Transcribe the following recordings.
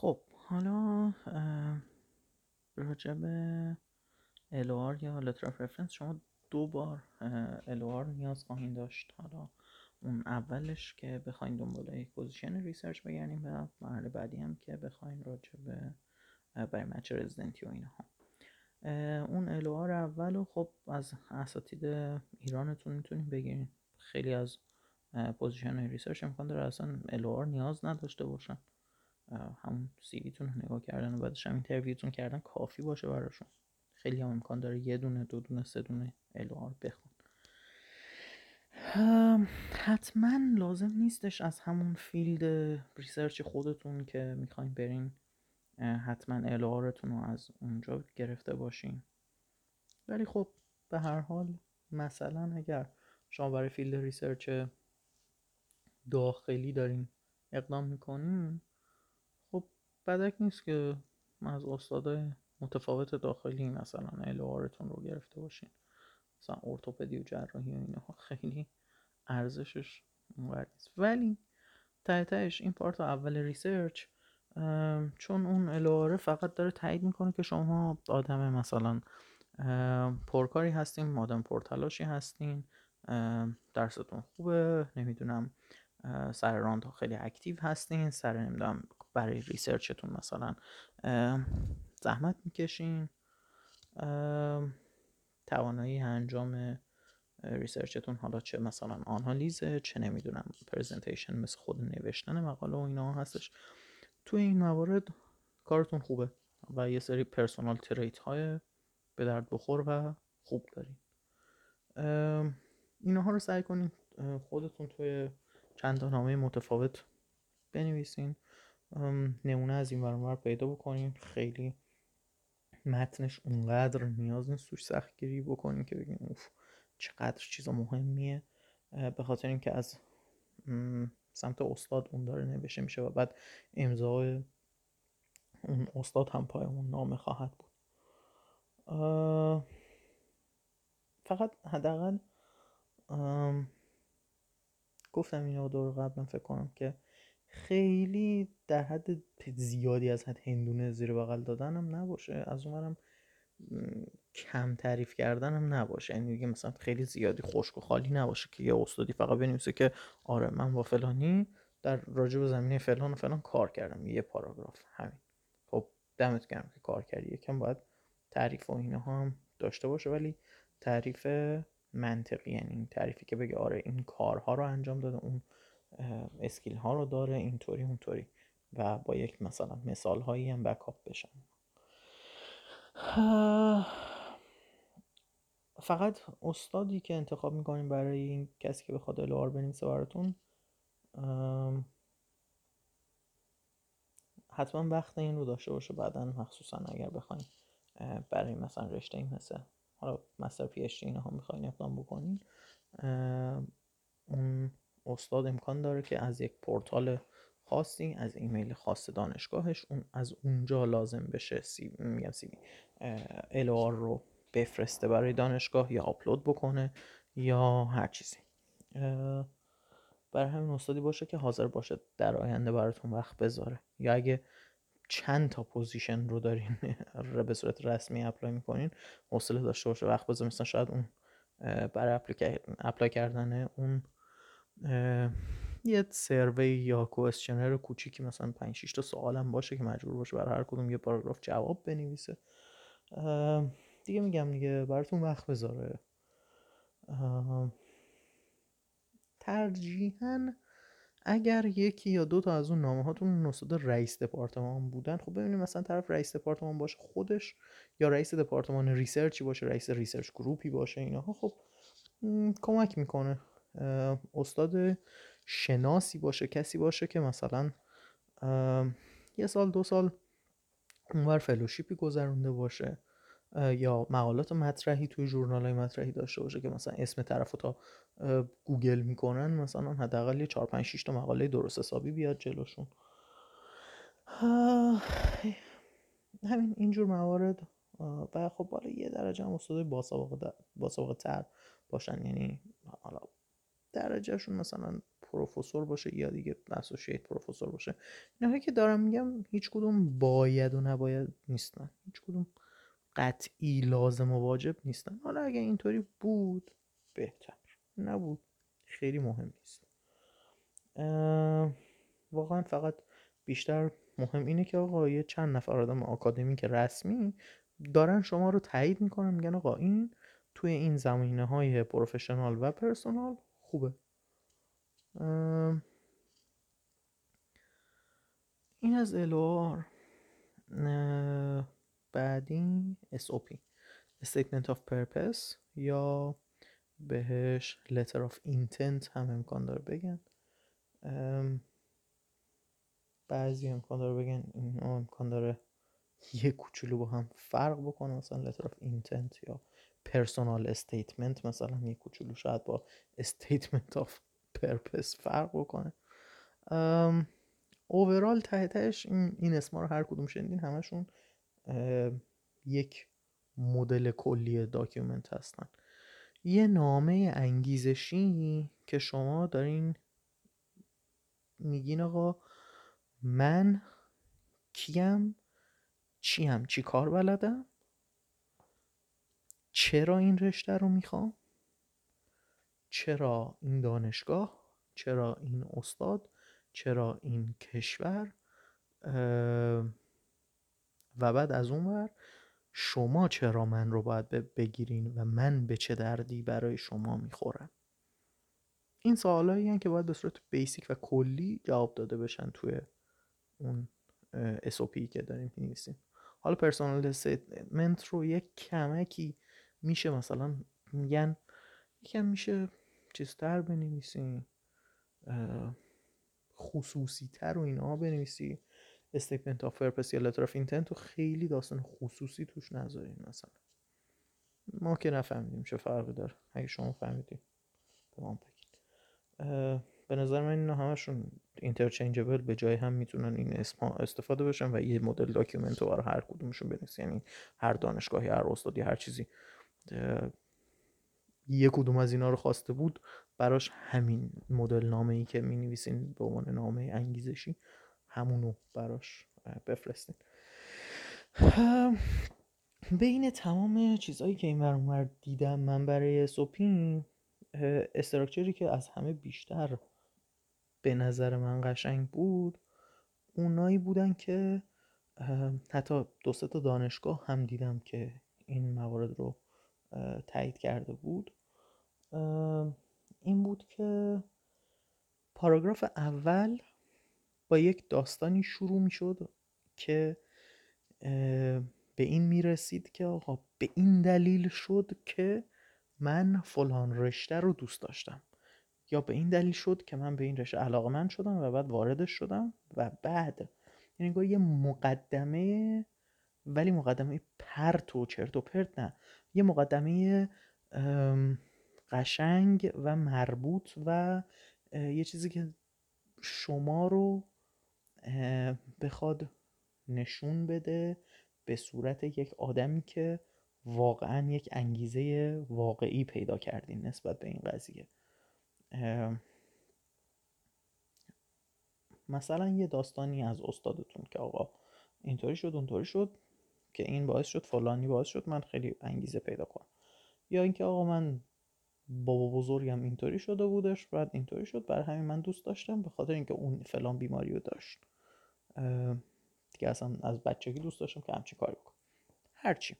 خب حالا راجع به LOR یا letter of reference شما دو بار LOR نیاز خواهید داشت. حالا اون اولش که بخواید دنبال یک پوزیشن ریسرچ بگردیم و مرحله بعدی هم که بخواید راجع به برای مچ رزیدنتی و اینها. اون LOR اولو خب از اساتید ایرانتون میتونید بگیرید. خیلی از پوزیشن ریسرچ امکان داره اصلا LOR نیاز نداشته باشن، همون سیویتون رو نگاه کردن و بعدش هم اینترویوتون کردن کافی باشه براشون. خیلی هم امکان داره یه دونه دو دونه سه دونه LOR بخون. حتما لازم نیستش از همون فیلد ریسرچ خودتون که میخواین برین حتما LORتون رو از اونجا گرفته باشین، ولی خب به هر حال مثلا اگر شما برای فیلد ریسرچ داخلی دارین اقدام میکنین، بدک نیست که از استادای متفاوت داخلی مثلا LORتون رو گرفته باشین، مثلا ارتوپدی و جراحی و اینها خیلی ارزشش اونقدر نیست. ولی ته تهش این پارت اول ریسرچ، چون اون LOR فقط داره تایید میکنه که شما آدم مثلا پرکاری هستین، آدم پرتلاشی هستین، درستون خوبه، نمیدونم سر راند خیلی اکتیو هستین، سر نمیدونم برای ریسرچتون مثلا زحمت میکشین، توانایی انجام ریسرچتون حالا چه مثلا آنالیزه چه نمیدونم پرزنتیشن مثل خود نوشتن مقاله و اینا هستش. توی این موارد کارتون خوبه و یه سری پرسونال تریت های به درد بخور و خوب دارین. اینها رو سعی کنین خودتون توی چند تا نامه متفاوت بنویسین، نمونه از این ورانور پیدا بکنین. خیلی متنش اونقدر نیاز نیست توش سختگیری بکنین که بگین اوف چقدر چیزا مهمیه، به خاطر اینکه از سمت استاد اون داره نوشته میشه و بعد امضای اون استاد هم پای اون نامه خواهد بود. فقط حداقل گفتم اینو دور قبلا فکر کنم که خیلی در حد زیادی از حد هندونه زیر بغل دادنم نباشه، از اونورم کم تعریف کردنم نباشه، یعنی دیگه مثلا خیلی زیادی خشک و خالی نباشه که یه استادی فقط بنویسه که آره من با فلانی در راجع به زمینه فلان و فلان کار کردم، یه پاراگراف همین. خب دمت گرم که کار کردی، یکم باید تعریف و اینها هم داشته باشه، ولی تعریف منطقی، یعنی این تعریفی که بگه آره این کارها رو انجام داده، اون اسکیل ها رو داره، اینطوری اونطوری و با یک مثلا مثال هایی هم بکاپ بشن. فقط استادی که انتخاب میکنیم برای این کسی که بخواد LOR بنویسه براتون، حتما وقت این رو داشته باشه بعدا، مخصوصا اگر بخوایم برای مثلا رشته این مثل حالا مستر پی اچ دی اینا هم میخواین اقدام بکنین، اون استاد امکان داره که از یک پورتال خاصی از ایمیل خاص دانشگاهش اون از اونجا لازم بشه LOR رو بفرسته برای دانشگاه یا آپلود بکنه یا هر چیزی. برای همین استادی باشه که حاضر باشه در آینده براتون وقت بذاره، یا اگه چند تا پوزیشن رو دارین رو به صورت رسمی اپلای میکنین حوصله داشته باشه وقت بذاره. مثلا شاید اون برای اپلای کردن اون یه سروی یا کوئسشنر کوچیکی مثلا 5-6 تا سوالم باشه که مجبور باشه برای هر کدوم یه پاراگراف جواب بنویسه دیگه. میگم دیگه براتون وقت بذاره. ترجیحاً اگر یکی یا دو تا از اون نامه هاتون استاد رئیس دپارتمان بودن، خب ببینیم مثلا طرف رئیس دپارتمان باشه خودش یا رئیس دپارتمان ریسرچی باشه، رئیس ریسرچ گروپی باشه، اینها خب کمک میکنه. استاد شناسی باشه، کسی باشه که مثلا یه سال دو سال اونور فلوشیپی گذرونده باشه یا مقالات مطرحی توی ژورنال‌های مطرحی داشته باشه که مثلا اسم طرفو تا گوگل میکنن مثلا حداقل 4-5-6 تا مقاله درست حسابی بیاد جلوشون. همین اینجور موارد. و خب بالا یه درجه هم استادای با سابقه تر باشن، یعنی حالا درجهشون مثلا پروفسور باشه یا دیگه اسوشییت پروفسور باشه، اینهایی که دارم میگم هیچ کدوم باید و نباید نیستن، هیچ کدوم قطعی لازم و واجب نیستن. حالا اگه اینطوری بود بهتر، نبود خیلی مهم نیست. واقعا فقط بیشتر مهم اینه که آقا یه چند نفر آدم آکادمیک رسمی دارن شما رو تایید میکنن، میگن آقا این توی این زمینه های پروفشنال و پرسونال خوبه. این از LOR. بعدی SOP Statement of Purpose یا بهش Letter of Intent هم امکان داره بگن، بعضی امکان داره بگن، این امکان داره یه کوچولو با هم فرق بکنه، مثلا Letter of Intent یا Personal Statement مثلا یه کوچولو شاید با Statement of Purpose فرق بکنه. Overall ته تهش این اسما رو هر کدوم شنیدین همشون یک مدل کلی داکیومنت هستن، یه نامه انگیزشی که شما دارین میگین آقا من کیم، چیم، چی کار بلدم، چرا این رشته رو میخوام، چرا این دانشگاه، چرا این استاد، چرا این کشور، و بعد از اون ور شما چرا من رو باید بگیرین و من به چه دردی برای شما میخورم. این سوالایی هستن که باید به صورت بیسیک و کلی جواب داده بشن توی اون SOP که داریم می‌نویسیم. حالا پرسونال استیتمنت رو یک کمکی میشه مثلا میگن یکم میشه چیزتر بنویسیم، خصوصی‌تر و اینا بنویسی. استیتمنت آف پرپس یا لتر آف اینتنت رو خیلی داستان خصوصی توش نذارین، مثلا ما که نفهمیدیم چه فرقی داره، اگه شما فهمیدین به ما بگید. به نظر من اینا همشون اینترچنجبل به جای هم میتونن این اسما استفاده بشن و یه مدل داکیومنت رو هر کدومشون بنویسین، یعنی هر دانشگاهی، هر استادی، هر چیزی یه کدوم از اینا رو خواسته بود براش همین مدل نامه‌ای که می‌نویسین به عنوان نامه انگیزشی همونو براش بفرستین. بین تمام چیزهایی که این برامر دیدم من برای SOP، استراکچری که از همه بیشتر به نظر من قشنگ بود اونایی بودن که حتی 2-3 دانشگاه هم دیدم که این موارد رو تایید کرده بود. این بود که پاراگراف اول با یک داستانی شروع می شد که به این می رسید که آقا به این دلیل شد که من فلان رشته رو دوست داشتم، یا به این دلیل شد که من به این رشته علاقه‌مند شدم و بعد واردش شدم، و بعد یعنی یه مقدمه، ولی مقدمه پرت و چرت و پرت نه، یه مقدمه قشنگ و مربوط و یه چیزی که شما رو بخواد نشون بده به صورت یک آدمی که واقعا یک انگیزه واقعی پیدا کردین نسبت به این قضیه. مثلا یه داستانی از استادتون که آقا اینطوری شد اونطوری شد که این باعث شد فلانی باعث شد من خیلی انگیزه پیدا کنم، یا اینکه آقا من بابا بزرگم اینطوری شده بودش بعد اینطوری شد برای همین من دوست داشتم به خاطر اینکه اون فلان بیماری رو داشت، دیگه اصلا از بچگی دوست داشتم که همچین کاری بکنم. هرچی،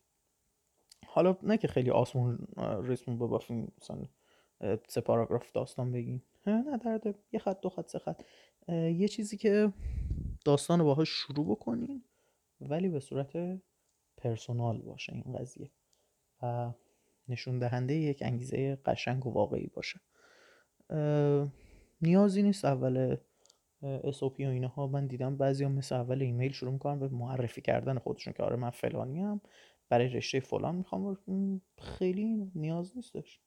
حالا نه که خیلی آسمون ریسمون ببافیم مثلا 3 پاراگراف داستان بگیم، نه درده 1 خط 2 خط 3 خط، یه چیزی که داستان رو باهاش شروع بکنین ولی به صورت پرسونال باشه این قضیه و نشون دهنده یک انگیزه قشنگ و واقعی باشه. نیازی نیست اول SOP و اینها، من دیدم بعضیا مثل اول ایمیل شروع میکنن به معرفی کردن خودشون که آره من فلانی ام، برای رشته فلان میخوام. خیلی نیاز نیستش،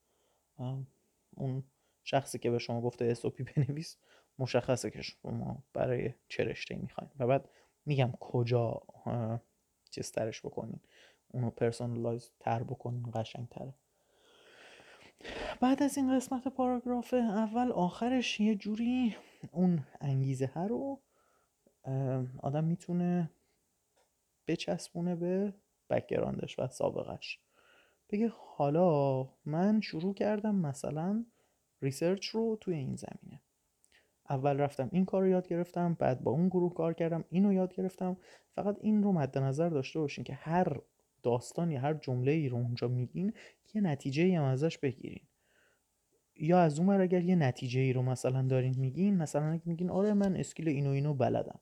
اون شخصی که به شما گفته SOP بنویس مشخصه که شما برای چه رشته میخواین و بعد میگم کجا چیز ترش بکنین، اونو پرسونالایز تر بکنین قشنگ تره. بعد از این قسمت پاراگراف اول آخرش یه جوری اون انگیزه ها رو آدم میتونه بچسبونه به بک‌گراندش و سابقش، بگه حالا من شروع کردم مثلا ریسرچ رو توی این زمینه، اول رفتم این کار رو یاد گرفتم، بعد با اون گروه کار کردم اینو یاد گرفتم. فقط این رو مد نظر داشته باشین که هر داستان یا هر جمله ای رو اونجا میگین یه نتیجه ای هم ازش بگیرین، یا از اون ور اگر یه نتیجه ای رو مثلا دارین میگین، مثلا اگه میگین آره من اسکیل اینو اینو بلدم،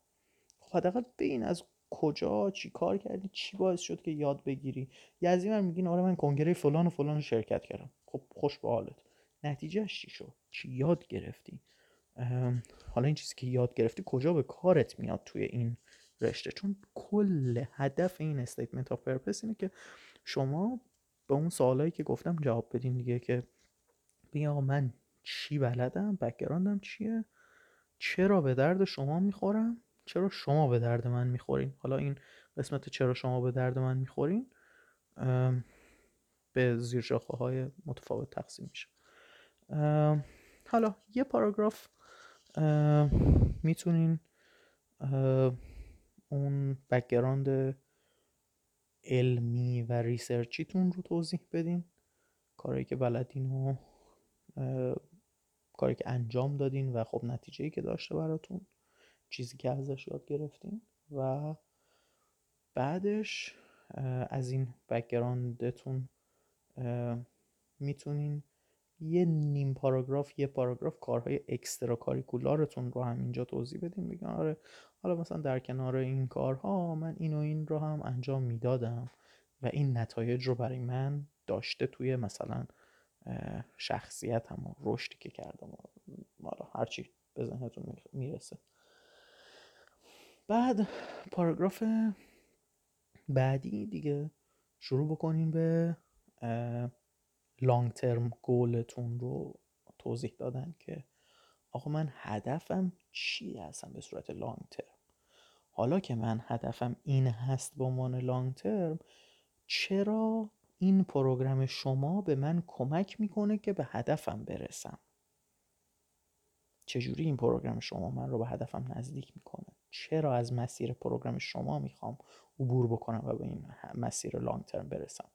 خب حداقل ببین از کجا چی کار کردی، چی باعث شد که یاد بگیری. یا از این ور میگین آره من کنگره فلان و فلان شرکت کردم، خب خوش به حالت، نتیجهش چی شد، چی یاد گرفتی، حالا این چیزی که یاد گرفتی کجا به کارت میاد توی این رشته. چون کل هدف این استیتمنت آف پرپس اینه که شما به اون سوالایی که گفتم جواب بدین دیگه، که بیا من چی بلدم، بک‌گراندم چیه، چرا به درد شما میخورم، چرا شما به درد من میخورین. حالا این قسمت چرا شما به درد من میخورین به زیر شاخه های متفاوت تقسیم میشه. حالا یه پاراگراف میتونین اون بک‌گراند علمی و ریسرچیتون رو توضیح بدین، کاری که بلدین و کاری که انجام دادین و خب نتیجه‌ای که داشته براتون، چیزی که ازش یاد گرفتین. و بعدش از این بک‌گراندتون میتونین یه نیم پاراگراف، یه پاراگراف کارهای اکسترا کاریکولارتون رو هم اینجا توضیح بدین، بگن آره حالا مثلا در کنار این کارها من این و این رو هم انجام میدادم و این نتایج رو برای من داشته توی مثلا شخصیتم و رشدی که کردم و حالا هرچی به ذهنتون میرسه. بعد پاراگراف بعدی دیگه شروع بکنین به لانگ ترم گولتون رو توضیح دادن که آقا من هدفم چی هستم به صورت لانگ ترم، حالا که من هدفم این هست به عنوان لانگ ترم، چرا این پروگرام شما به من کمک میکنه که به هدفم برسم، چجوری این پروگرام شما من رو به هدفم نزدیک میکنه، چرا از مسیر پروگرام شما میخوام عبور بکنم و به این مسیر لانگ ترم برسم.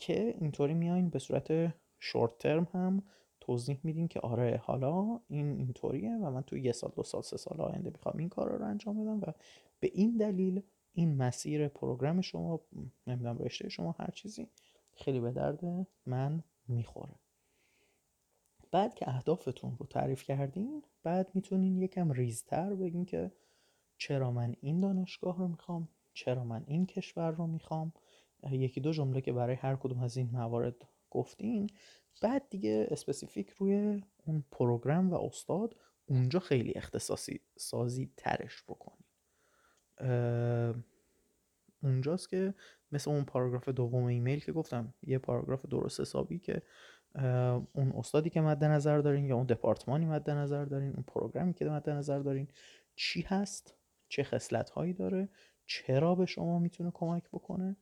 که اینطوری میایین به صورت شورت ترم هم توضیح میدین که آره حالا این اینطوریه و من توی 1 سال 2 سال 3 سال آینده میخوام این کارا رو انجام بدم و به این دلیل این مسیر پروگرام شما، نمیدونم رشته شما، هر چیزی خیلی به درد من میخوره. بعد که اهدافتون رو تعریف کردین، بعد میتونین یکم ریزتر بگین که چرا من این دانشگاه رو میخوام، چرا من این کشور رو میخوام، یکی دو جمله که برای هر کدوم از این موارد گفتین. بعد دیگه اسپسیفیک روی اون پروگرام و استاد اونجا خیلی اختصاصی سازی ترش بکنین، اونجاست که مثل اون پاراگراف دوم ایمیل که گفتم، یه پاراگراف درست حسابی که اون استادی که مد نظر دارین یا اون دپارتمانی مد نظر دارین، اون پروگرامی که مد نظر دارین چی هست، چه خصلت‌هایی داره، چرا به شما میتونه کمک بکنه،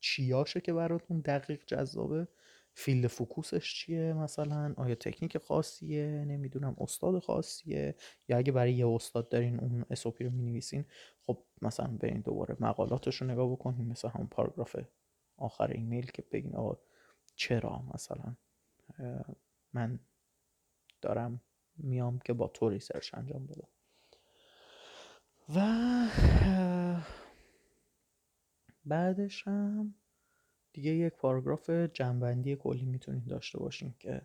چیاشه که براتون دقیق جذابه، فیلد فوکوسش چیه، مثلا آیا تکنیک خاصیه، نمیدونم استاد خاصیه، یا اگه برای یه استاد دارین اون SOP رو مینویسین، خب مثلا برین دوباره مقالاتش رو نگاه بکنین، مثلا همون پاراگراف آخر ایمیل که بگین آقا چرا مثلا من دارم میام که با تو ریسرچ انجام بدم. و بعدش هم دیگه یک پاراگراف جنبندی کلی میتونین داشته باشین که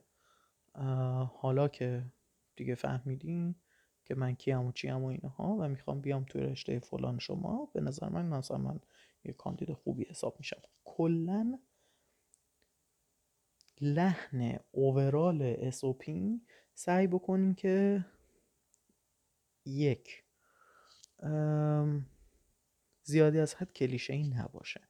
حالا که دیگه فهمیدین که من کیم و چیم و اینها و میخوام بیام توی رشته فلان شما، به نظر من مثلا من یک کاندید خوبی حساب میشم. کلن لحن اوورال SOP سعی بکنین که یک زیادی از حد کلیشه‌ای نباشه،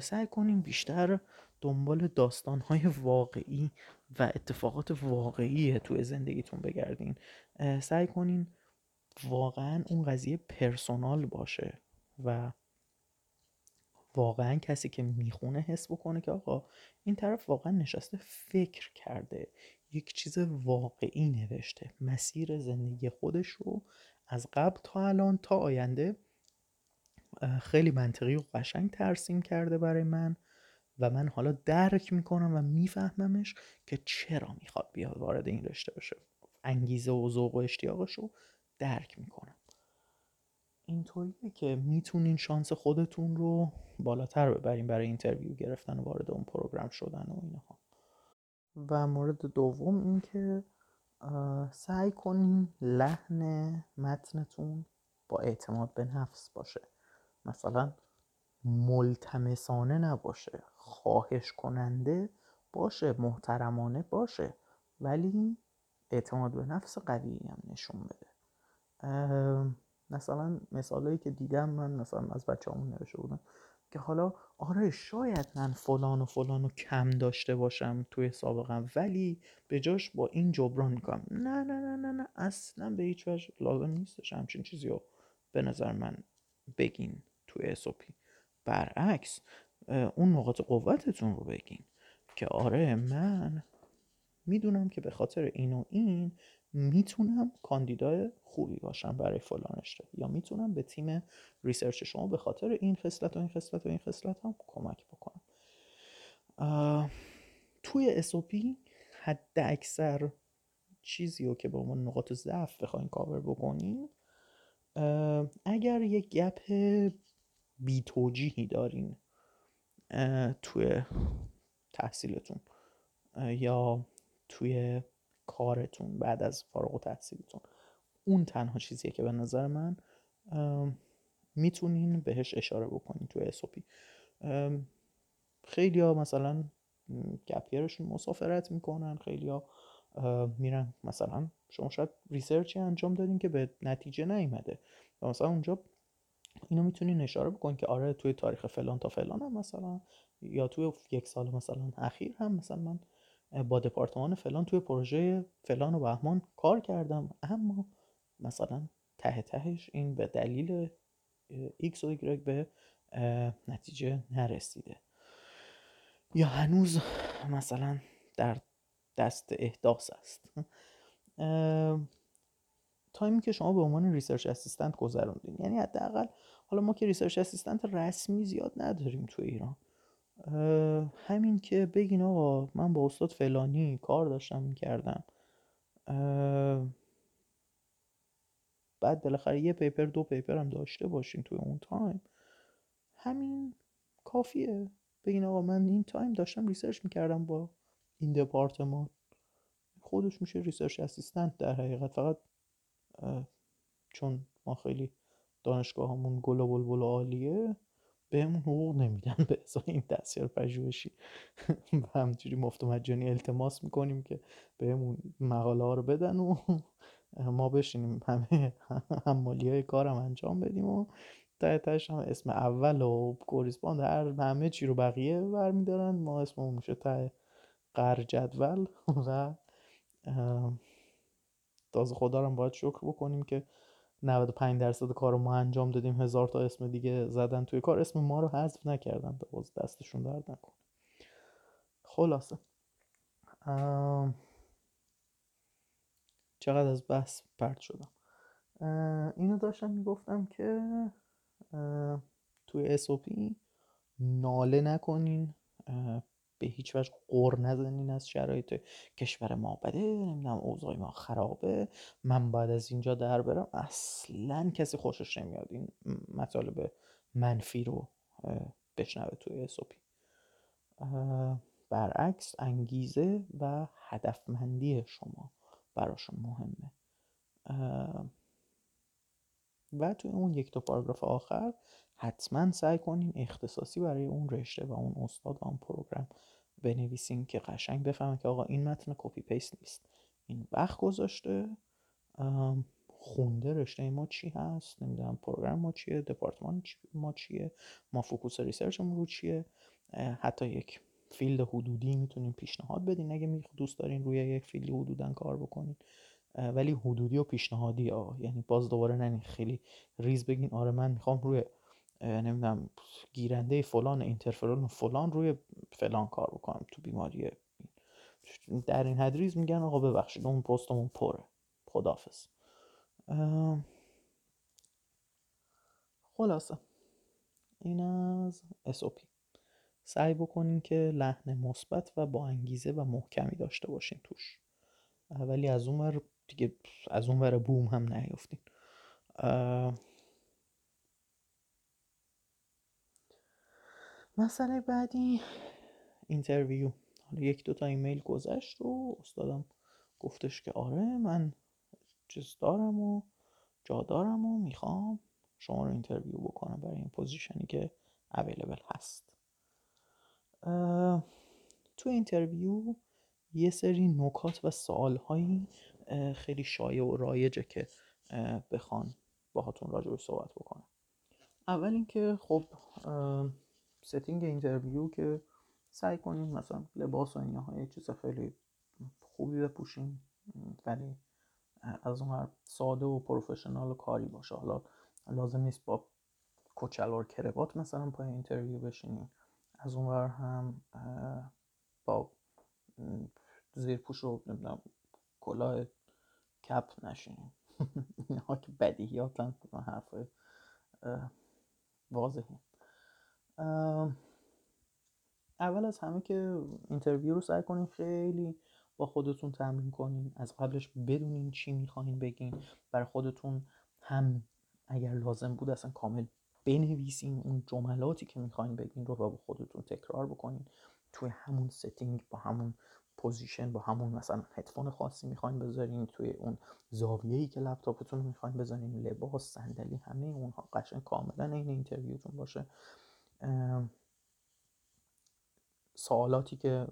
سعی کنیم بیشتر دنبال داستان‌های واقعی و اتفاقات واقعی توی زندگیتون بگردین، سعی کنین واقعاً اون قضیه پرسونال باشه و واقعا کسی که میخونه حس بکنه که آقا این طرف واقعا نشسته فکر کرده، یک چیز واقعی نوشته، مسیر زندگی خودش رو از قبل تا الان تا آینده خیلی منطقی و قشنگ ترسیم کرده برای من و من حالا درک میکنم و میفهممش که چرا میخواد بیاد وارد این رشته بشه، انگیزه و ذوق و اشتیاقش رو درک میکنم. اینطوریه که میتونین شانس خودتون رو بالاتر ببرین برای اینترویو گرفتن و وارد اون پروگرام شدن و اینها. و مورد دوم این که سعی کنین لحن متنتون با اعتماد به نفس باشه، مثلا ملتمسانه نباشه، خواهش کننده باشه، محترمانه باشه، ولی اعتماد به نفس قوی هم نشون بده. مثلا مثالایی که دیدم من مثلا از بچه‌هامون نوشته بودم که حالا آره شاید من فلان و فلان رو کم داشته باشم توی سابقم ولی به جاش با این جبران میکنم. نه نه نه نه نه، اصلا به هیچ وجه لازم نیستش همچین چیزی رو به نظر من بگین توی SOP. برعکس اون نقاط قوتتون رو بگین که آره من میدونم که به خاطر این و این میتونم کاندیدای خوبی باشم برای فلان رشته، یا میتونم به تیم ریسرچ شما به خاطر این خصلت و این خصلت و این خصلت هم کمک بکنم. توی SOP حد اکثر چیزی رو که به عنوان نقاط ضعف بخواین کاور بکنین، اگر یک گپ بی توجیهی دارین توی تحصیلتون یا توی کارتون بعد از فارغ التحصیلیتون، اون تنها چیزیه که به نظر من میتونین بهش اشاره بکنین توی SOP. خیلی ها مثلا گپیرشون مسافرت میکنن، خیلی ها میرن مثلا شما شاید ریسرچی انجام دادین که به نتیجه نیومده و مثلا اونجا اینو میتونین اشاره بکنین که آره توی تاریخ فلان تا فلان هم مثلا، یا توی یک سال مثلا اخیر هم مثلا من با دپارتمان فلان توی پروژه فلان و بهمان کار کردم اما مثلا ته تهش این به دلیل X و Y به نتیجه نرسیده، یا هنوز مثلا در دست احداث است. تایمی که شما به عنوان ریسرچ اسیستنت گذروندین، یعنی حداقل حالا ما که ریسرچ اسیستنت رسمی زیاد نداریم تو ایران، همین که بگین آقا من با استاد فلانی کار داشتم میکردم، بعد بالاخره یه پیپر دو پیپر هم داشته باشین توی اون تایم، همین کافیه. بگین آقا من این تایم داشتم ریسرچ میکردم با این دپارتمان، خودش میشه ریسرچ اسیستنت در حقیقت. فقط چون ما خیلی دانشگاه همون گل و بلبل عالیه بهمون حقوق نمیدن به ازای این دستیار پژوهشی و همجوری مفت و مجانی التماس میکنیم که بهمون مقاله ها رو بدن و ما بشینیم همه مالی های کارم انجام بدیم و تحتش هم اسم اول و کورسپاند همه چی رو بقیه برمیدارن، ما اسممون میشه ته قر جدول. و تازه خدا رو هم باید شکر بکنیم که 95% کار رو ما انجام دادیم، 1000 تا اسم دیگه زدن توی کار، اسم ما رو حذف نکردن، باز دستشون درد نکنه. خلاصه چقدر از بحث پرت شدم. اینو داشتم میگفتم که توی SOP ناله نکنین، به هیچ وجه غر نزنین از شرایط کشور ما بده، نمیدونم اوضاع ما خرابه، من باید از اینجا در برم، اصلا کسی خوشش نمیاد این مطالب منفی رو بشنوه توی SOP. برعکس انگیزه و هدفمندی شما براشون مهمه. و توی اون یک تا پاراگراف آخر حتما سعی کنین اختصاصی برای اون رشته و اون استاد و اون پروگرام بنویسین که قشنگ بفهمن که آقا این متن کپی پیست نیست، این وقت گذاشته خونده رشته ما چی هست، نمیدونم پروگرام ما چیه، دپارتمان ما چیه، ما فوکوس ریسرچمون رو چیه. حتی یک فیلد حدودی میتونین پیشنهاد بدین اگه دوست دارین روی یک فیلد حدودن کار بکنین، ولی حدودی و پیشنهادی، یعنی باز دوباره ننین خیلی ریز بگین آره من میخوام روی نمیدونم گیرنده فلان اینترفرون فلان روی فلان کار بکنم تو بیماری در این حدریز میگن آقا ببخشید اون پستمون پره، خداحافظ. خلاصه این از SOP. سعی بکنین که لحن مثبت و با انگیزه و محکمی داشته باشین توش، ولی از اون ور دیگه از اون ور بوم هم نیافتین. مسئله بعدی اینترویو. حالا 1-2 تا ایمیل گذشت و استادم گفتش که آره من چیز دارم و جا دارم و میخوام شما رو اینترویو بکنم برای این پوزیشنی که اویلیبل هست. تو اینترویو یه سری نکات و سوال‌هایی خیلی شایع و رایجه که بخوان باهاتون راجعش صحبت بکنم. اول اینکه خب ستینگ اینترویو که سعی کنین مثلا لباس و اینها یه چیز خیلی خوبی بپوشین، ولی از اون ساده و پروفشنال و کاری باشه. حالا لازم نیست با کچلوار کروات مثلا پای اینترویو بشینین، از اون ور هم با زیرپوش رو نمیدونم کلاه کپ نشینین. اینها که بدیهیاتن، حرف واضحه. اول از همه که اینترویو رو سعی کنین خیلی با خودتون تمرین کنین، از قبلش بدونین چی میخواین بگین، برای خودتون هم اگر لازم بود اصلا کامل بنویسین اون جملاتی که میخواین بگین رو با خودتون تکرار بکنین توی همون ستینگ، با همون پوزیشن، با همون مثلا هدفون خاصی میخواین بذارین، توی اون زاویه‌ای که لپتاپتون میخواین بذارین، لباس، صندلی، همه اونها قشنگ کاملا این اینترویوتون باشه. سوالاتی که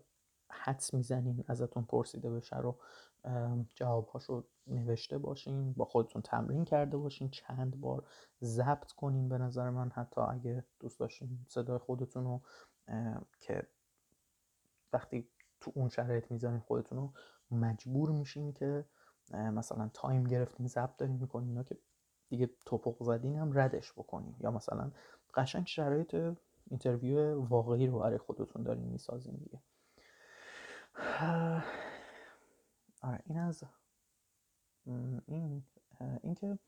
حدس میزنین ازتون پرسیده بشه رو جوابهاشو نوشته باشین، با خودتون تمرین کرده باشین، چند بار ضبط کنین. به نظر من حتی اگه دوست داشتین صدای خودتون رو که وقتی تو اون شرایط میزنین خودتون رو مجبور میشین که مثلا تایم گرفتین ضبط دارین میکنین، اینا که دیگه توپق زدین هم ردش بکنین، یا مثلا قشنگ شرایط اینترویو واقعی رو برای خودتون دارین میسازین دیگه. آره این از این که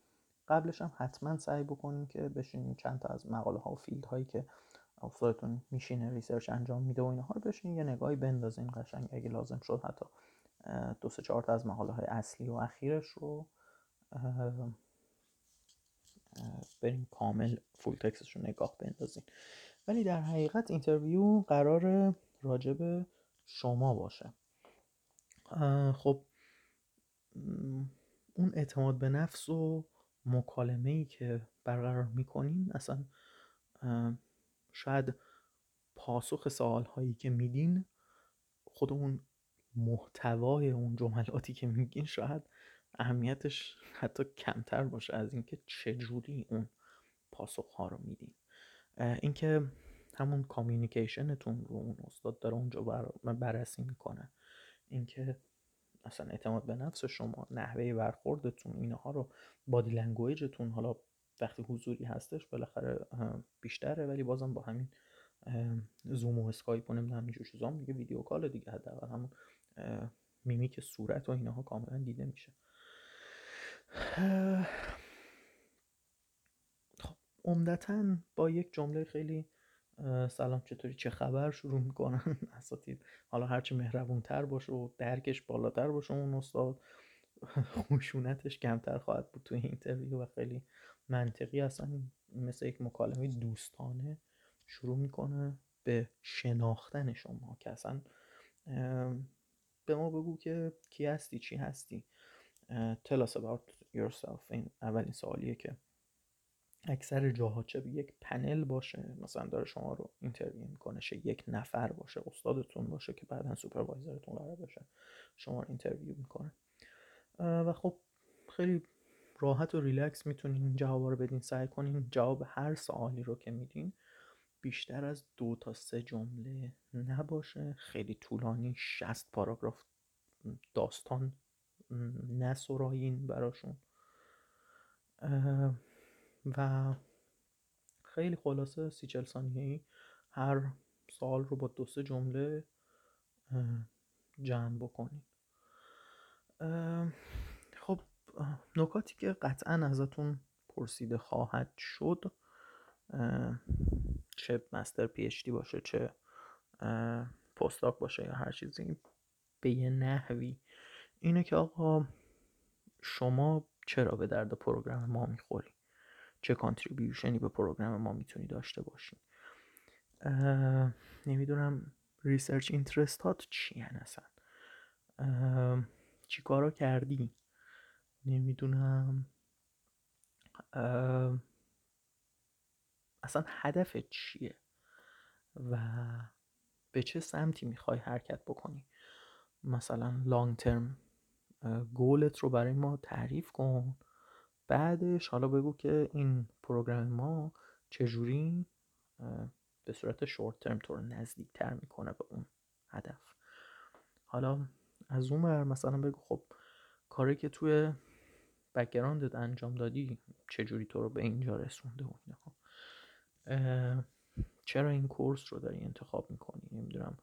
قبلش هم حتما سعی بکنین که بشین چند تا از مقاله ها و فیلد هایی که استادتون میشینه ریسرچ انجام میده و اینها رو بشین یه نگاهی بندازین قشنگ، اگه لازم شد حتی 2-4 تا از مقاله های اصلی و اخیرش رو بریم کامل فول تکستش رو نگاه بندازین. ولی در حقیقت اینترویو قرار راجب شما باشه. خب اون اعتماد به نفس و مکالمه‌ای که برقرار میکنین، اصلا شاید پاسخ سوالهایی که میدین، خود اون محتوای اون جملاتی که میگین شاید اهمیتش حتی کمتر باشه از اینکه چجوری اون پاسخها رو میدین. اینکه همون کامیونیکیشنتون رو اون استاد داره اونجا بررسی میکنه، اینکه اصلا اعتماد به نفس شما، نحوه برخوردتون، اینها رو، بادی لنگویجتون، حالا وقتی حضوری هستش بالاخره بیشتره، ولی بازم با همین زوم و اسکایپ و نمیدونم اینجور چیزا دیگه، ویدیو کال دیگه، حداقل همون میمیک صورت و اینها کاملا دیده میشه. خب عمدتاً با یک جمله خیلی سلام چطوری چه خبر شروع میکنن اساتید. حالا هرچی مهربونتر باشه و درکش بالاتر باشه اون استاد، خشونتش کمتر خواهد بود توی اینترویو و خیلی منطقی اصلا مثل یک مکالمه دوستانه شروع میکنه به شناختن شما، که اصلا به ما بگو که کی هستی، چی هستی، tell us about yourself. این اولین سوالیه که اکثر جاها چه یک پنل باشه مثلا داره شما رو اینترویو میکنه، چه یک نفر باشه، استادتون باشه که بعداً سوپروایزرتون قرار باشه شما رو اینترویو میکنه. و خب خیلی راحت و ریلکس میتونین جواب رو بدین. سعی کنین جواب هر سوالی رو که میدین بیشتر از 2-3 جمله نباشه، خیلی طولانی 60 پاراگراف داستان نسرایین براشون، و خیلی خلاصه 30-40 ثانیه‌ای هر سوال رو با 2-3 جمله جمع بکنید. خب نکاتی که قطعا ازتون پرسیده خواهد شد، چه مستر پی اچ دی باشه، چه پستاک باشه یا هر چیزی، به یه نحوی اینه که آقا شما چرا به درد پروگرام ما میخوری، چه کانتریبیوشنی به پروگرام ما میتونی داشته باشی، نمیدونم ریسرچ اینترست هات چی هن، اصلا چی کارا کردی، نمیدونم اصلا هدفت چیه و به چه سمتی میخوای حرکت بکنی. مثلا لانگ ترم گولت رو برای ما تعریف کن، بعدش حالا بگو که این پروگرام ما چجوری به صورت شورت ترم تو رو نزدیک تر میکنه به اون هدف. حالا از اون بر مثلا بگو خب کاری که توی بک‌گراندت انجام دادی چجوری تو رو به اینجا رسونده و اینا، چرا این کورس رو داری انتخاب میکنی، نمیدونم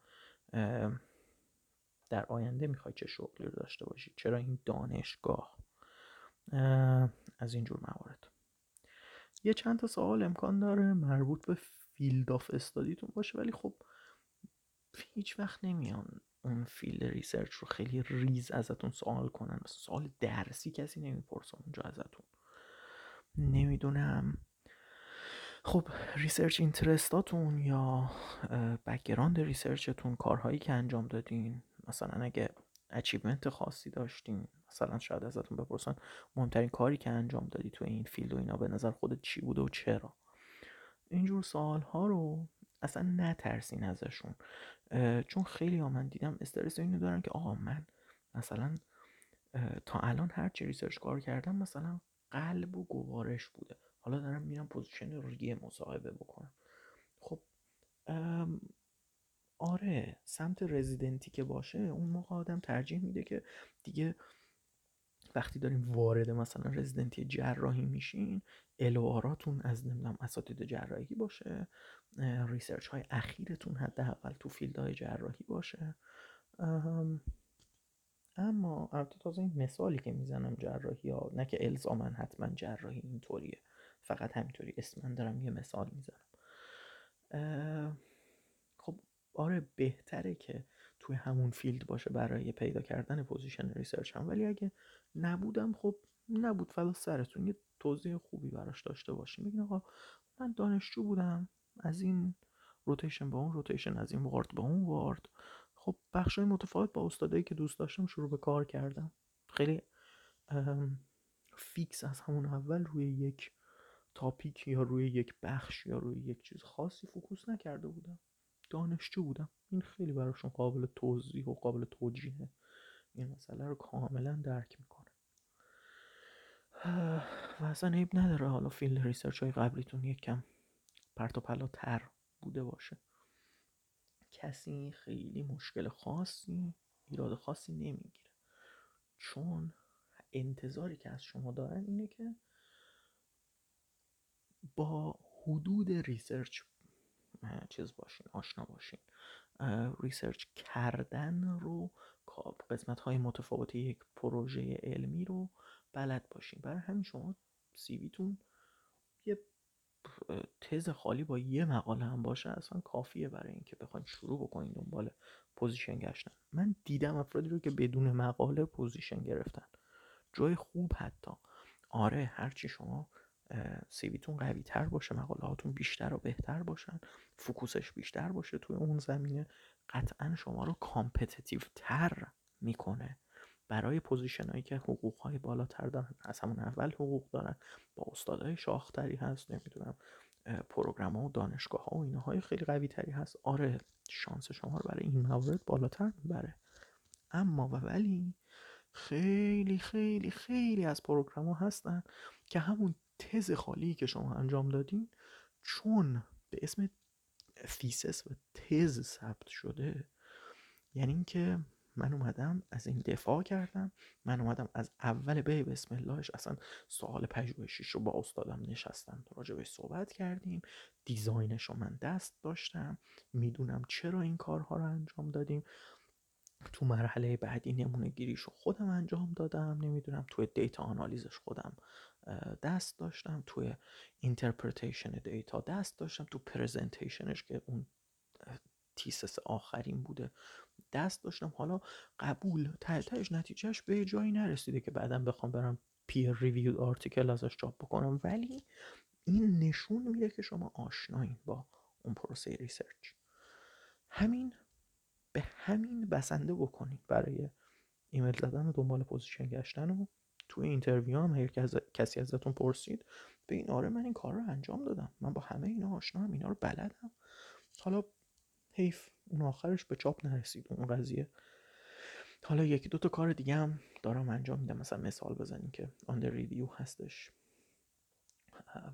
در آینده میخوای چه شغلی رو داشته باشی، چرا این دانشگاه، از اینجور موارد. یه چند تا سوال امکان داره مربوط به فیلد آف استادیتون باشه، ولی خب هیچ وقت نمیان اون فیلد ریسرچ رو خیلی ریز ازتون سوال کنن، مثلا سوال درسی کسی نمیپرسه اونجا ازتون، نمیدونم خب ریسرچ اینترستاتون یا بک‌گراند ریسرچتون، کارهایی که انجام دادین، مثلا اگه اچیومنت خاصی داشتین، مثلا شاید ازتون بپرسن مهمترین کاری که انجام دادی تو این فیلد و اینا به نظر خودت چی بوده و چرا. اینجور سوال ها رو اصلا نترسین ازشون، چون خیلی ها من دیدم استرس اینو دارن که آها من مثلا تا الان هر چی ریسرچ کار کردم مثلا قلب و گوارش بوده، حالا دارم میرم پوزیشن روی مصاحبه بکنم. خب آره، سمت رزیدنتی که باشه اون موقع آدم ترجیح میده که دیگه وقتی داریم وارد مثلا رزیدنتی جراحی میشین LORاتون از نمیدونم اساتید جراحی باشه، ریسرچ های اخیرتون حداقل تو فیلد های جراحی باشه. اما البته تازه این مثالی که میزنم جراحی ها، نه که الزامن حتما جراحی اینطوریه، فقط همینطوری اسمن دارم یه مثال میزنم. خب آره بهتره که توی همون فیلد باشه برای پیدا کردن پوزیشن ریسرچ هم، ولی اگه نبودم خب نبود، فدا سرتون. یه توضیح خوبی براش داشته باشین، بگین آقا من دانشجو بودم، از این روتیشن به اون روتیشن، از این وارد به اون وارد، خب بخشای متفاوت با استادایی که دوست داشتم شروع به کار کردم، خیلی فیکس از همون اول روی یک تاپیک یا روی یک بخش یا روی یک چیز خاصی فوکوس نکرده بودم، دانشجو بودم. این خیلی براشون قابل توضیح و قابل توجیه، این مسئله رو کاملا درک میکنه و اصلا عیب نداره حالا فیلد ریسرچ های قبلیتون یک کم پرت و پلاتر بوده باشه، کسی خیلی مشکل خاصی ایراد خاصی نمیگیره، چون انتظاری که از شما دارن اینه که با حدود ریسرچ چیز باشین، آشنا باشین، ریسرچ کردن رو، قسمت های متفاوت یک پروژه علمی رو بلد باشین. برای همین شما سی ویتون یه تز خالی با یه مقاله هم باشه اصلا کافیه برای این که بخواید شروع بکنین دنبال پوزیشن گشتن. من دیدم افرادی رو که بدون مقاله پوزیشن گرفتن، جای خوب حتی. آره هرچی شما سیویتون قوی تر باشه، مقاله هاتون بیشتر و بهتر باشن، فوکوسش بیشتر باشه توی اون زمینه، قطعا شما رو کامپتیتیو تر میکنه برای پوزیشن هایی که حقوق های بالاتر دارن، از همون اول حقوق دارن، با استادای شاخ‌تری هست، نمیدونم پروگرام ها و دانشگاه ها و اینا های خیلی قوی تری هست. آره شانس شما رو برای این موارد بالاتر میبره، اما و ولی خیلی خیلی خیلی از پروگرام ها هستن که همون تز خالی که شما انجام دادین چون به اسم تیسس و تز ثبت شده، یعنی این که من اومدم از این دفاع کردم، من اومدم از اول به بسم اللهش اصلا سوال پژوهشیش رو با استادم نشستم راجبش صحبت کردیم، دیزاینش رو من دست داشتم، میدونم چرا این کارها رو انجام دادیم، تو مرحله بعدی نمونه گیریشو خودم انجام دادم، نمیدونم توی دیتا آنالیزش خودم دست داشتم، توی اینترپرتیشن دیتا دست داشتم، تو پرزنتیشنش که اون تیسس آخرین بوده دست داشتم. حالا قبول تهش نتیجهش به جایی نرسیده که بعدا بخوام برم پیر ریویو آرتیکل ازش چاپ بکنم، ولی این نشون میده که شما آشنایین با اون پروسه ریسرچ. همین به همین بسنده بکنید برای ایمیل زدن و دنبال پوزیشن گشتن. و توی اینترویو هم هر کسی ازتون پرسید به این آره من این کار رو انجام دادم، من با همه اینا آشنام، اینا رو بلدم، حالا حیف اون آخرش به چاپ نرسید اون قضیه. حالا یکی دوتا کار دیگه هم دارم انجام میدم، مثلا مثال بزنیم که under review هستش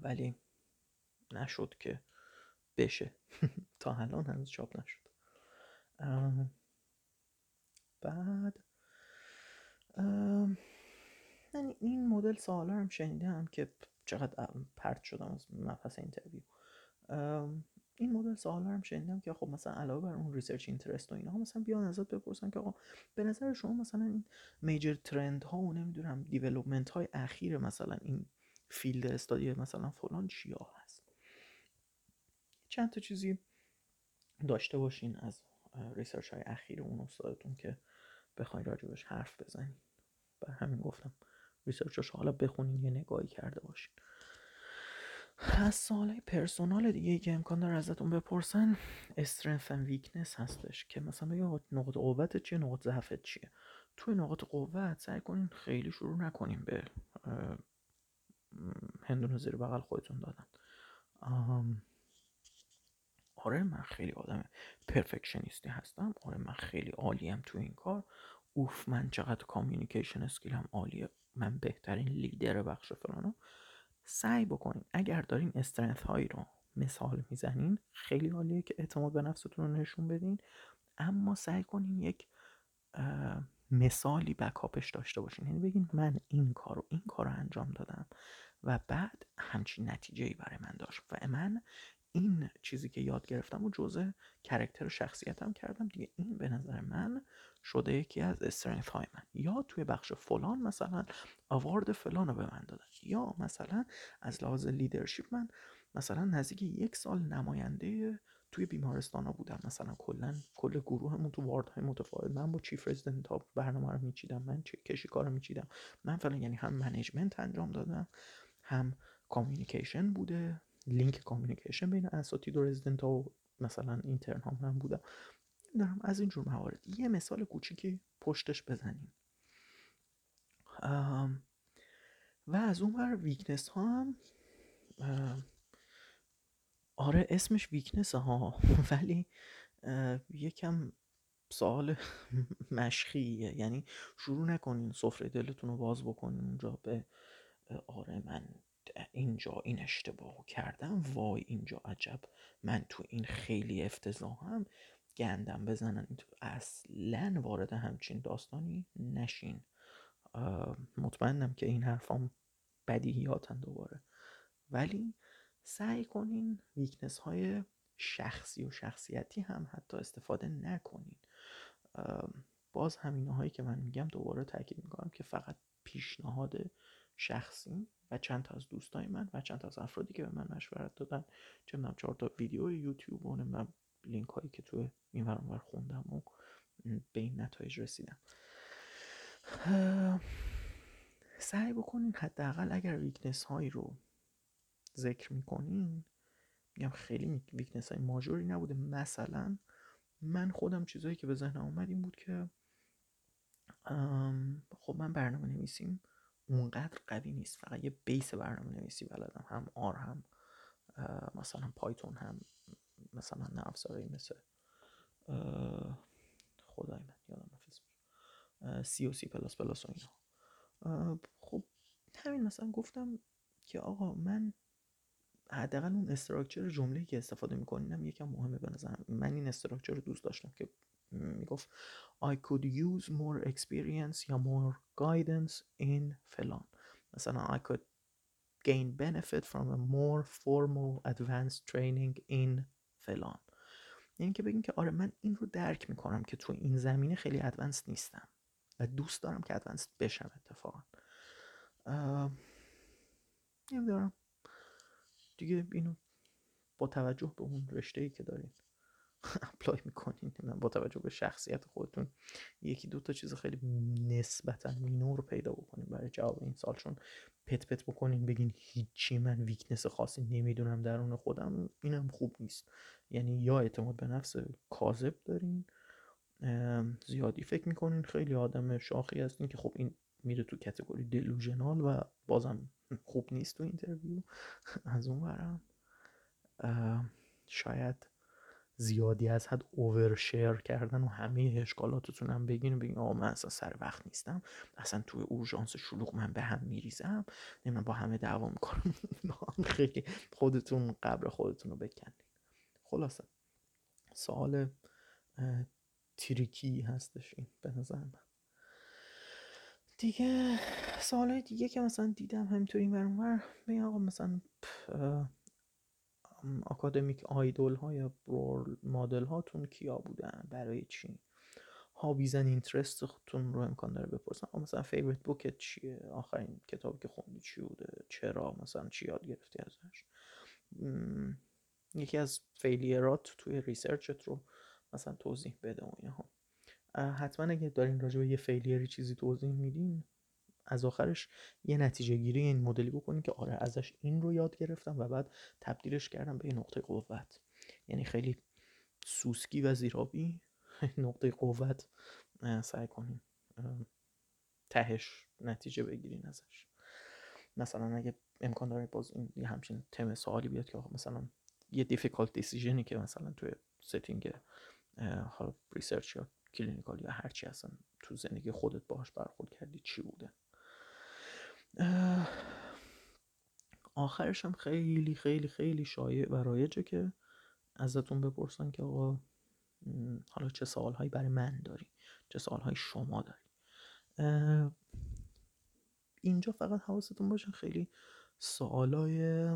ولی نشد که بشه تا الان هنوز چاپ نشد. بعد یعنی این مدل سوالا هم شنیدم که چقدر پرت شدم از مبحث اینترویو، این مدل سوالا هم شنیدم که خب مثلا علاوه بر اون ریسرچ اینترست و اینا مثلا بیان ازت بپرسن که آقا به نظر شما مثلا این میجر ترند ها و نمیدونم دیولپمنت های اخیر مثلا این فیلد استادی مثلا فلان چیا هست. چند تا چیزی داشته باشین از ریسرچ های اخیر اون استادتون که بخواید راجبش حرف بزنید، بر همین گفتم ریسرچش حالا بخونین، یه نگاهی کرده باشین. از سوالای پرسونال دیگه که امکان داره ازتون بپرسن استرنث اند ویکنس هستش که مثلا بگه نقطه قوتت چیه، نقطه ضعفت چیه. توی نقاط قوت سعی کنین خیلی شروع نکنین به هندونه زیر بغل خودتون دادن. آره من خیلی آدم پرفکشنیستی هستم، آره من خیلی عالیم تو این کار، اوف من چقدر کامیونیکیشن اسکیلم عالیه، من بهترین لیدر بخش فلانم. سعی بکنین اگر دارین استرنث هایی رو مثال میزنین خیلی عالیه که اعتماد به نفستون رو نشون بدین، اما سعی کنین یک مثالی بکاپش داشته باشین، یعنی بگین من این کارو انجام دادم و بعد همچین نتیجه‌ای برای من داشت و من این چیزی که یاد گرفتم و جزء کرکتر و شخصیتم کردم دیگه، این به نظر من شده یکی از استرنث های من، یا توی بخش فلان مثلا آوارد فلان رو به من دادن، یا مثلا از لحاظ لیدرشپ من مثلا نزدیک 1 سال نماینده توی بیمارستان ها بودم، مثلا کل گروهمون تو وارد های متفاوت، من با چیف رزیدنت ها برنامه رو میچیدم، من کشیکار رو میچیدم، من فلان، یعنی هم منیجمنت انجام دادم، هم کامیونیکیشن بوده، لینک کامیونیکیشن بین اساتید و رزیدنت ها و مثلا اینترن ها هم بودم. دارم از اینجور موارد یه مثال کوچیکی پشتش بزنیم. و از اون ور ویکنس ها هم آره اسمش ویکنس ها ولی یکم سوال مشخیه، یعنی شروع نکنین سفره دلتون رو باز بکنین اونجا به آره من اینجا این اشتباهو کردم، وای اینجا عجب من تو این خیلی افتضاحم، گندم بزنن. اصلا وارد همچین داستانی نشین. مطمئنم که این حرفام بدیهیاتن دوباره، ولی سعی کنین ویکنس های شخصی و شخصیتی هم حتی استفاده نکنین. باز همینه هایی که من میگم دوباره تاکید میکنم که فقط پیشنهاد شخصی و چند تا از دوستای من و چند تا از افرادی که به من مشورت دادن، چه می‌دونم 4 تا ویدیو یوتیوب و من لینک هایی که توی این ور اون ور خوندم و به این نتایج رسیدم. سعی بکنین حداقل اگر ویکنس هایی رو ذکر میکنین، میگم خیلی ویکنس های ماژوری نبوده، مثلا من خودم چیزایی که به ذهنم اومد این بود که خب من برنامه نویسیم اونقدر قوی نیست، فقط یه بیس برنامه نویسی بلدم، هم آر هم مثلا پایتون هم مثلا نرم‌افزاری مثل خدای من یادم رفت سی و سی پلاس پلاس و اینا. خب همین مثلا گفتم که آقا من حداقل اون استراکچر جمله‌ای که استفاده می‌کنم یکم مهمه به نظرم، من این استراکچر رو دوست داشتم که میگفت I could use more experience یا more guidance in فلان. مثلا I could gain benefit from a more formal advanced training in فلان. یعنی که بگیم که آره من این رو درک میکنم که تو این زمینه خیلی ادوانس نیستم و دوست دارم که ادوانس بشم اتفاقا. نمیدارم دیگه اینو با توجه به اون رشته‌ای که دارین اپلای میکنین، با توجه به شخصیت خودتون یکی دو تا چیز خیلی نسبتا مینور پیدا بکنین برای جواب این سال. چون پت بکنین بگین هیچی من ویکنس خاصی نمیدونم درون خودم، اینم خوب نیست. یعنی یا اعتماد به نفس کاذب دارین، زیادی فکر میکنین، خیلی آدم شاخی هستین که خب این میره تو کتگوری دلوژنال و بازم خوب نیست تو اینترویو. از اون برم شاید زیادی از حد اوورشیر کردن و همه اشکالاتتون هم بگین آه من اصلا سر وقت نیستم، اصلا توی اورژانس شلوغ من به هم میریزم، نمیدونم با همه دعوا میکنم. خیلی خودتون قبر خودتون رو بکنین. خلاصه سوال تریکی هستش این به نظر من. دیگه سوالای دیگه که مثلا دیدم همینطوری برامور بگم آقا مثلا اکادمیک آیدول ها یا رول مدل هاتون کیا بودن، برای چی، هابیز اند اینترستتون رو امکان داره بپرسن. مثلا فیوریت بوکت چیه، آخرین کتابی که خوندی چی بوده، چرا، مثلا چی یاد گرفتی ازش. یکی از فیلیرات توی ریسرچت رو مثلا توضیح بده و اینها. حتما اگه دارین راجع به یه فیلیری چیزی توضیح میدین از آخرش یه نتیجه گیری این مدلی بکنین که آره ازش این رو یاد گرفتم و بعد تبدیلش کردم به نقطه قوت. یعنی خیلی سوسکی و زیرابی نقطه قوت سعی کنین تهش نتیجه بگیرین ازش. مثلا اگه امکان داره باز این همچین تم سوالی بیاد که مثلا یه difficult decisionی که مثلا توی setting حالا research یا کلینیکال یا هرچی اصلا تو زندگی خودت باهاش برخورد کردی چی بوده. آخرش هم خیلی خیلی خیلی شایع و رایجه که ازتون بپرسن که آقا حالا چه سوالهایی برای من داری، چه سوالهایی شما داری. اینجا فقط حواستون باشه خیلی سوالای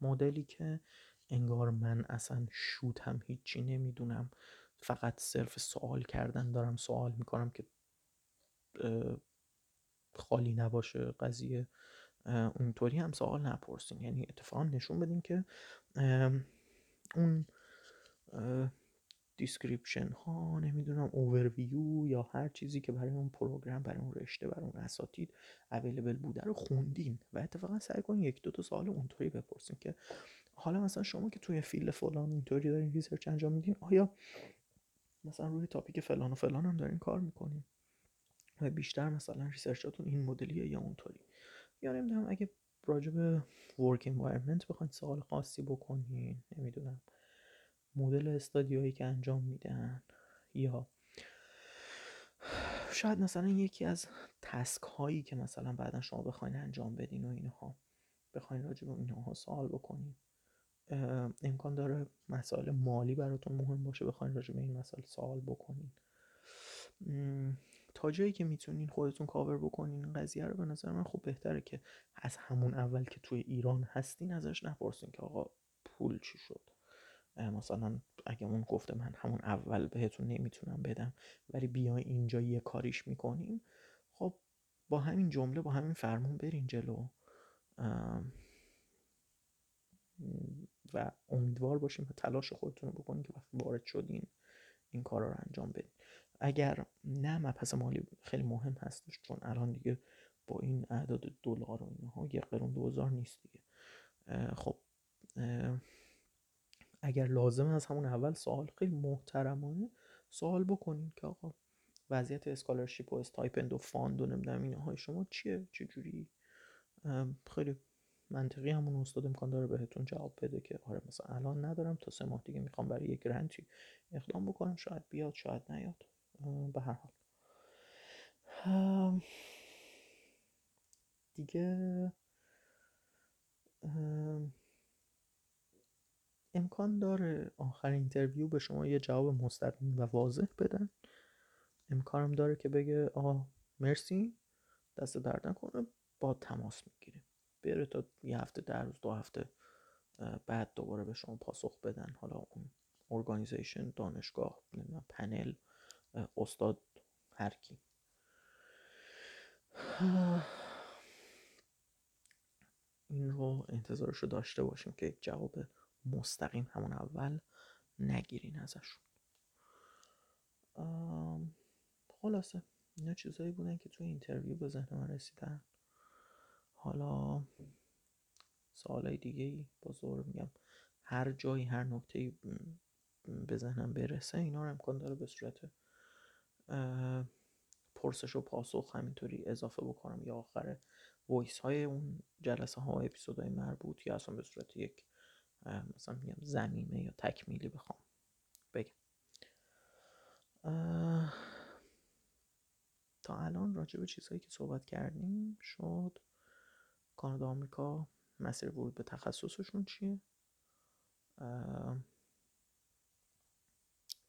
مدلی که انگار من اصلا شوت هم هیچی نمیدونم، فقط صرف سوال کردن دارم سوال میکنم که خالی نباشه قضیه، اونطوری هم سوال نپرسین. یعنی اتفاقا نشون بدین که اون دیسکریپشن ها، نمیدونم اوورویو یا هر چیزی که برای اون پروگرام، برای اون رشته، برای اون اساتید اویلیبل بوده رو خوندین و اتفاقا سعی کنین یک دو تا سوال اونطوری بپرسین که حالا مثلا شما که توی فیلد فلان اینطوری دارین ریسرچ انجام میدین، آیا مثلا روی تاپیک فلان و فلان هم دارین کار میکنین و بیشتر مثلا ریسرچاتون این مدلیه یا اونطوری، یا نمیدونم اگه راجع به ورک انوایرمنت بخواید سوال خاصی بکنین، نمیدونم مدل استادیایی که انجام میدن، یا شاید مثلا یکی از تسک هایی که مثلا بعدن شما بخواید انجام بدین و اینها، بخواید راجع به اینها سوال بکنین. امکان داره مسائل مالی براتون مهم باشه، بخواید راجع به این مسائل سوال بکنین. تا جایی که میتونین خودتون کاور بکنین این قضیه رو، به نظر من خب بهتره که از همون اول که توی ایران هستین ازش نپرسین که آقا پول چی شد. مثلا اگه اون گفته من همون اول بهتون نمیتونم بدم ولی بیای اینجا یه کاریش میکنیم، خب با همین جمله با همین فرمون برین جلو و امیدوار باشیم و تلاش خودتون رو بکنین که وقتی وارد شدین این کارا رو انجام بدین. اگر نه مبحث مالی خیلی مهم هستش، چون الان دیگه با این اعداد دلار و اینها یه قرون 2000 نیست دیگه. خب اگر لازمه از همون اول سوال خیلی محترمانه سوال بکنین که آقا وضعیت اسکالرشیپ و استایپند و فاند و نمیدونم اینهای شما چیه، چجوری. خیلی منطقی همون استاد امکان داره بهتون جواب بده که آره مثلا الان ندارم، تا 3 ماه دیگه میخوام برای یک گرانتی اقدام بکنم، شاید بیاد شاید نیاد. به هر حال دیگه امکان داره آخر اینترویو به شما یه جواب مستقیم و واضح بدن، امکانم داره که بگه آقا مرسی، دست درد نکنه، با تماس میگیریم، بره تا یه هفته، 10 روز، 2 هفته بعد دوباره به شما پاسخ بدن. حالا اون ارگانیزیشن، دانشگاه، پنل، استاد، هر کی. این رو انتظارش رو داشته باشیم که یک جواب مستقیم همون اول نگیرین ازشون. خلاصه اینا چیزایی بودن که توی اینترویو به ذهن من رسیدن. حالا سوالای دیگه‌ای بزرگ میگم، هر جایی هر نکته‌ای به ذهنم برسه اینا رو امکان داره به صورت پرسش و پاسخ همینطوری اضافه بکنم، یا آخر وایس های اون جلسه ها و اپیزودهای مربوط، یا اصلا به صورت یک مثلا میگم زمینه یا تکمیلی بخوام بگم. تا الان راجع به چیزهایی که صحبت کردیم شد کانادا، آمریکا، مسیر ورود به تخصصشون چیه،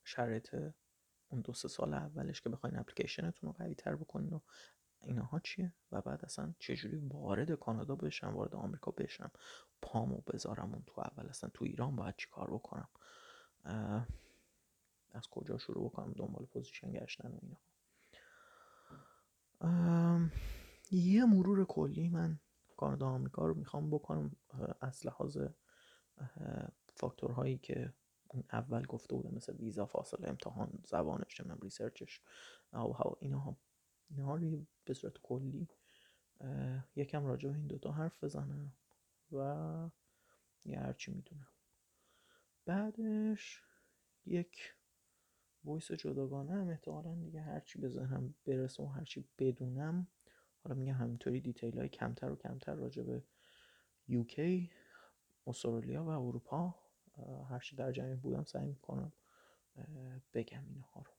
شرایط اون 2-3 سال اولش که بخواین اپلیکیشنتون رو قوی تر بکنین و اینها چیه، و بعد اصلا چجوری وارد کانادا بشم، وارد آمریکا بشم، پامو بذارم اون تو اول، اصلا تو ایران باید چی کار بکنم، از کجا شروع بکنم دنبال پوزیشن گشتن و اینها. یه مرور کلی من کانادا و آمریکا رو میخوام بکنم از لحاظ فاکتورهایی که اول گفته بودم، مثل ویزا، فاصله، امتحان، زبانش، ریسرچش و اینها. اینها رو به صورت کلی یکم راجع به این دوتا حرف بزنم و یه هرچی میدونم. بعدش یک وایس جداگانه هم احتمالاً دیگه هرچی به ذهنم برسه و هرچی بدونم. حالا میگم همینطوری دیتیل های کمتر و کمتر راجع به یوکی، استرالیا و اروپا، هرچی در جمعی بودم سعی میکنم بگم اینها رو.